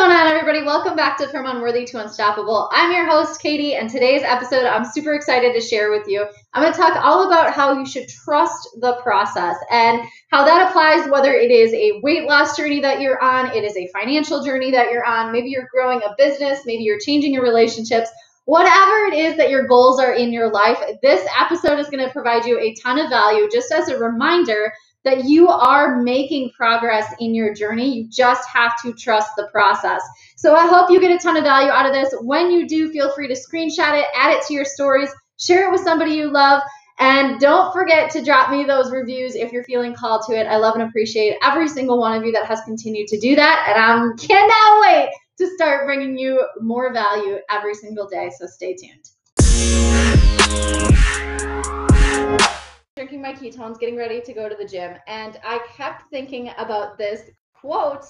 What's going on, everybody? Welcome back to From Unworthy to Unstoppable. I'm your host, Katie, and today's episode I'm super excited to share with you. I'm going to talk all about how you should trust the process and how that applies whether it is a weight loss journey that you're on, it is a financial journey that you're on, maybe you're growing a business, maybe you're changing your relationships, whatever it is that your goals are in your life. This episode is going to provide you a ton of value just as a reminder that you are making progress in your journey. You just have to trust the process. So I hope you get a ton of value out of this. When you do, feel free to screenshot it, add it to your stories, share it with somebody you love, and don't forget to drop me those reviews if you're feeling called to it. I love and appreciate every single one of you that has continued to do that, and I cannot wait to start bringing you more value every single day, so stay tuned. Drinking my ketones, getting ready to go to the gym, and I kept thinking about this quote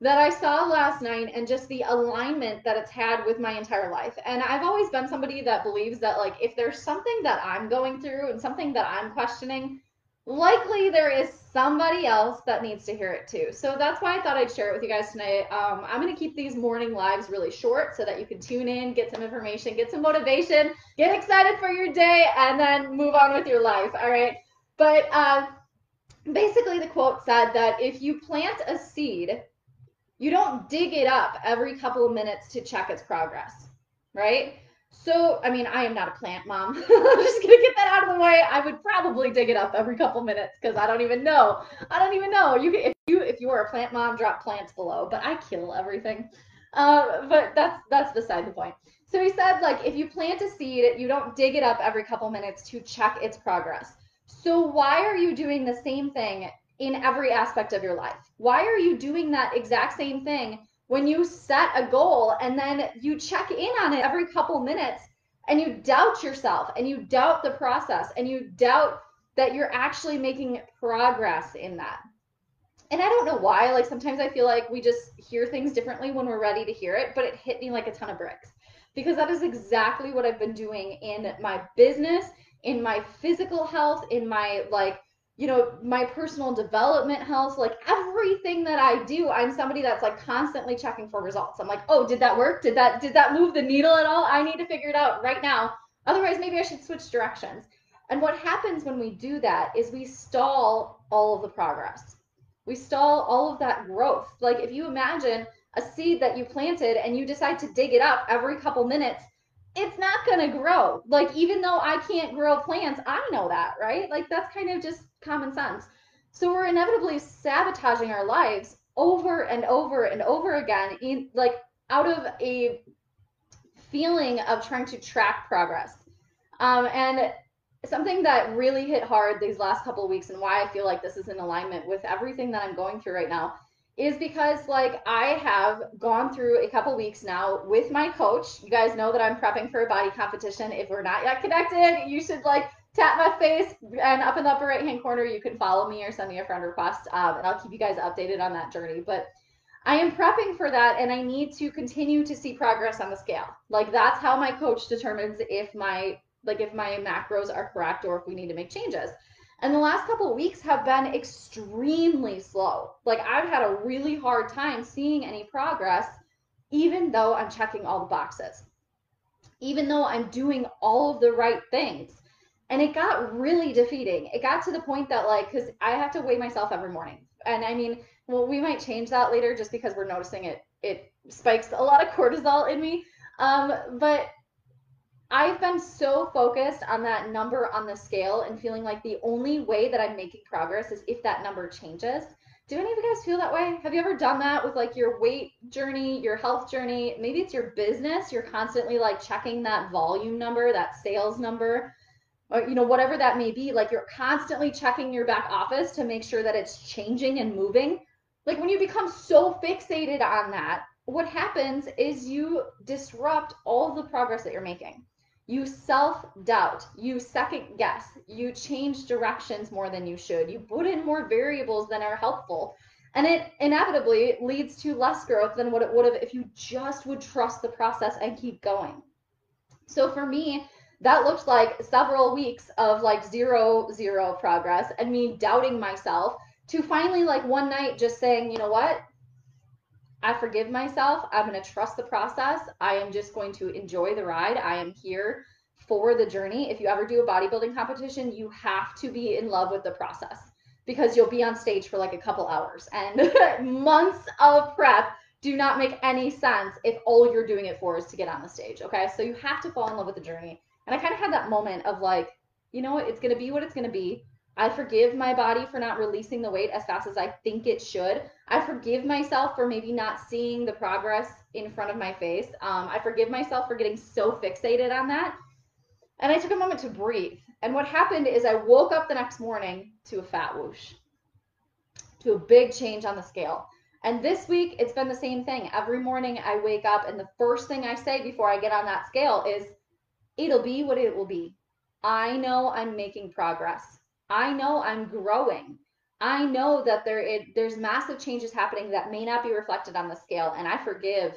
that I saw last night and just the alignment that it's had with my entire life. And I've always been somebody that believes that, like, if there's something that I'm going through and something that I'm questioning, likely there is somebody else that needs to hear it too. So that's why I thought I'd share it with you guys tonight. I'm going to keep these morning lives really short so that you can tune in, get some information, get some motivation, get excited for your day, and then move on with your life. All right. But basically the quote said that if you plant a seed, you don't dig it up every couple of minutes to check its progress, right? So, I mean, I am not a plant mom. I'm just going to get that out of the way. I would probably dig it up every couple minutes because I don't even know. You can, if you are a plant mom, drop plants below, but I kill everything. But that's beside the point. So he said, like, if you plant a seed, you don't dig it up every couple minutes to check its progress. So why are you doing the same thing in every aspect of your life? Why are you doing that exact same thing when you set a goal and then you check in on it every couple minutes and you doubt yourself and you doubt the process and you doubt that you're actually making progress in that? And I don't know why, like, sometimes I feel like we just hear things differently when we're ready to hear it, but it hit me like a ton of bricks because that is exactly what I've been doing in my business, in my physical health, in my, like, you know, my personal development health, like everything that I do, I'm somebody that's like constantly checking for results. I'm like, oh, did that work? Did that move the needle at all? I need to figure it out right now. Otherwise, maybe I should switch directions. And what happens when we do that is we stall all of the progress. We stall all of that growth. Like, if you imagine a seed that you planted and you decide to dig it up every couple minutes, it's not going to grow. Like, even though I can't grow plants, I know that, right? Like, that's kind of just common sense. So we're inevitably sabotaging our lives over and over and over again, like, out of a feeling of trying to track progress. And something that really hit hard these last couple of weeks and why I feel like this is in alignment with everything that I'm going through right now is because, like, I have gone through a couple weeks now with my coach. You guys know that I'm prepping for a body competition. If we're not yet connected, you should, like, tap my face, and up in the upper right-hand corner, you can follow me or send me a friend request, and I'll keep you guys updated on that journey. But I am prepping for that, and I need to continue to see progress on the scale. Like, that's how my coach determines if my macros are correct or if we need to make changes. And the last couple of weeks have been extremely slow. Like, I've had a really hard time seeing any progress, even though I'm checking all the boxes, even though I'm doing all of the right things. And it got really defeating. It got to the point that, like, because I have to weigh myself every morning. And I mean, well, we might change that later just because we're noticing it spikes a lot of cortisol in me. But I've been so focused on that number on the scale and feeling like the only way that I'm making progress is if that number changes. Do any of you guys feel that way? Have you ever done that with, like, your weight journey, your health journey? Maybe it's your business. You're constantly, like, checking that volume number, that sales number, or, you know, whatever that may be. Like, you're constantly checking your back office to make sure that it's changing and moving. Like, when you become so fixated on that, what happens is you disrupt all the progress that you're making. You self-doubt, you second guess, you change directions more than you should, you put in more variables than are helpful, and it inevitably leads to less growth than what it would have if you just would trust the process and keep going. So for me, that looked like several weeks of, like, zero progress and me doubting myself to finally, like, one night just saying, you know what? I forgive myself. I'm going to trust the process. I am just going to enjoy the ride. I am here for the journey. If you ever do a bodybuilding competition, you have to be in love with the process, because you'll be on stage for like a couple hours and months of prep do not make any sense if all you're doing it for is to get on the stage. Okay. So you have to fall in love with the journey. And I kind of had that moment of like, you know what, it's going to be what it's going to be. I forgive my body for not releasing the weight as fast as I think it should. I forgive myself for maybe not seeing the progress in front of my face. I forgive myself for getting so fixated on that. And I took a moment to breathe. And what happened is I woke up the next morning to a fat whoosh, to a big change on the scale. And this week, it's been the same thing. Every morning I wake up and the first thing I say before I get on that scale is, it'll be what it will be. I know I'm making progress. I know I'm growing. I know that there's massive changes happening that may not be reflected on the scale, and I forgive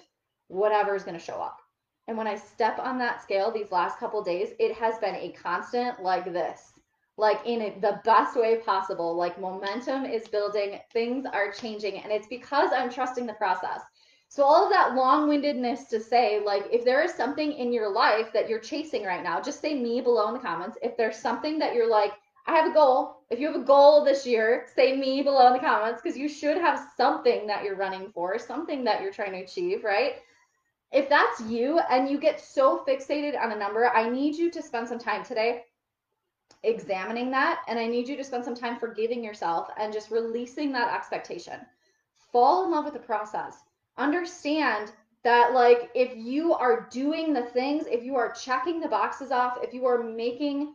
whatever is going to show up. And when I step on that scale these last couple days, it has been a constant like this, like in the best way possible, like momentum is building, things are changing, and it's because I'm trusting the process. So all of that long-windedness to say, like, if there is something in your life that you're chasing right now, just say me below in the comments. If there's something that you're like, I have a goal. If you have a goal this year, say me below in the comments, because you should have something that you're running for, something that you're trying to achieve, right? If that's you and you get so fixated on a number, I need you to spend some time today examining that. And I need you to spend some time forgiving yourself and just releasing that expectation. Fall in love with the process. Understand that, like, if you are doing the things, if you are checking the boxes off, if you are making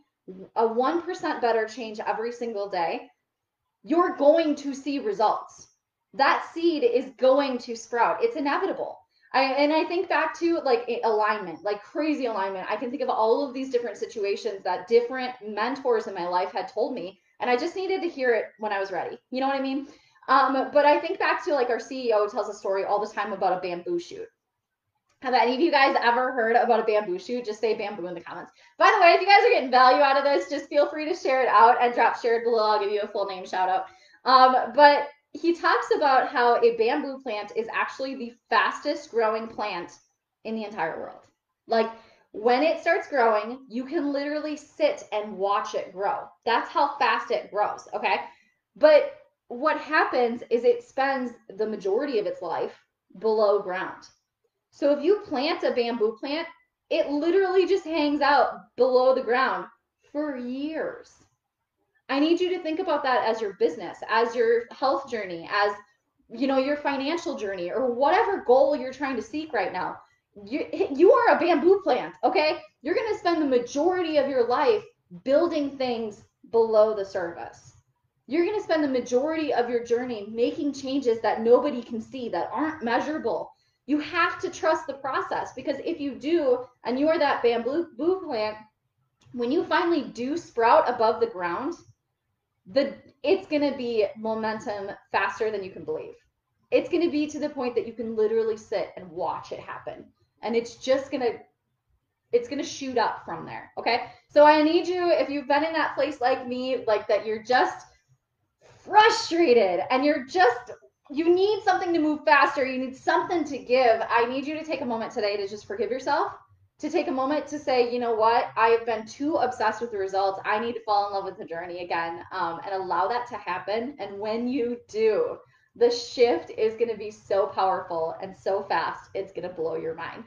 a 1% better change every single day, you're going to see results. That seed is going to sprout. It's inevitable. And I think back to like alignment, like crazy alignment. I can think of all of these different situations that different mentors in my life had told me, and I just needed to hear it when I was ready. You know what I mean? But I think back to like our CEO tells a story all the time about a bamboo shoot. Have any of you guys ever heard about a bamboo shoot? Just say bamboo in the comments. By the way, if you guys are getting value out of this, just feel free to share it out and drop shared below. I'll give you a full name shout out. But he talks about how a bamboo plant is actually the fastest growing plant in the entire world. Like, when it starts growing, you can literally sit and watch it grow. That's how fast it grows. Okay. But what happens is it spends the majority of its life below ground. So if you plant a bamboo plant, it literally just hangs out below the ground for years. I need you to think about that as your business, as your health journey, as, you know, your financial journey, or whatever goal you're trying to seek right now. You are a bamboo plant, okay? You're going to spend the majority of your life building things below the surface. You're going to spend the majority of your journey making changes that nobody can see, that aren't measurable. You have to trust the process, because if you do, and you are that bamboo plant, when you finally do sprout above the ground, it's going to be momentum faster than you can believe. It's going to be to the point that you can literally sit and watch it happen. And it's just going to, shoot up from there. Okay. So I need you, if you've been in that place like me, like that you're just frustrated and you're just, you need something to move faster. You need something to give. I need you to take a moment today to just forgive yourself, to take a moment to say, you know what? I have been too obsessed with the results. I need to fall in love with the journey again, and allow that to happen. And when you do, the shift is going to be so powerful and so fast, it's going to blow your mind.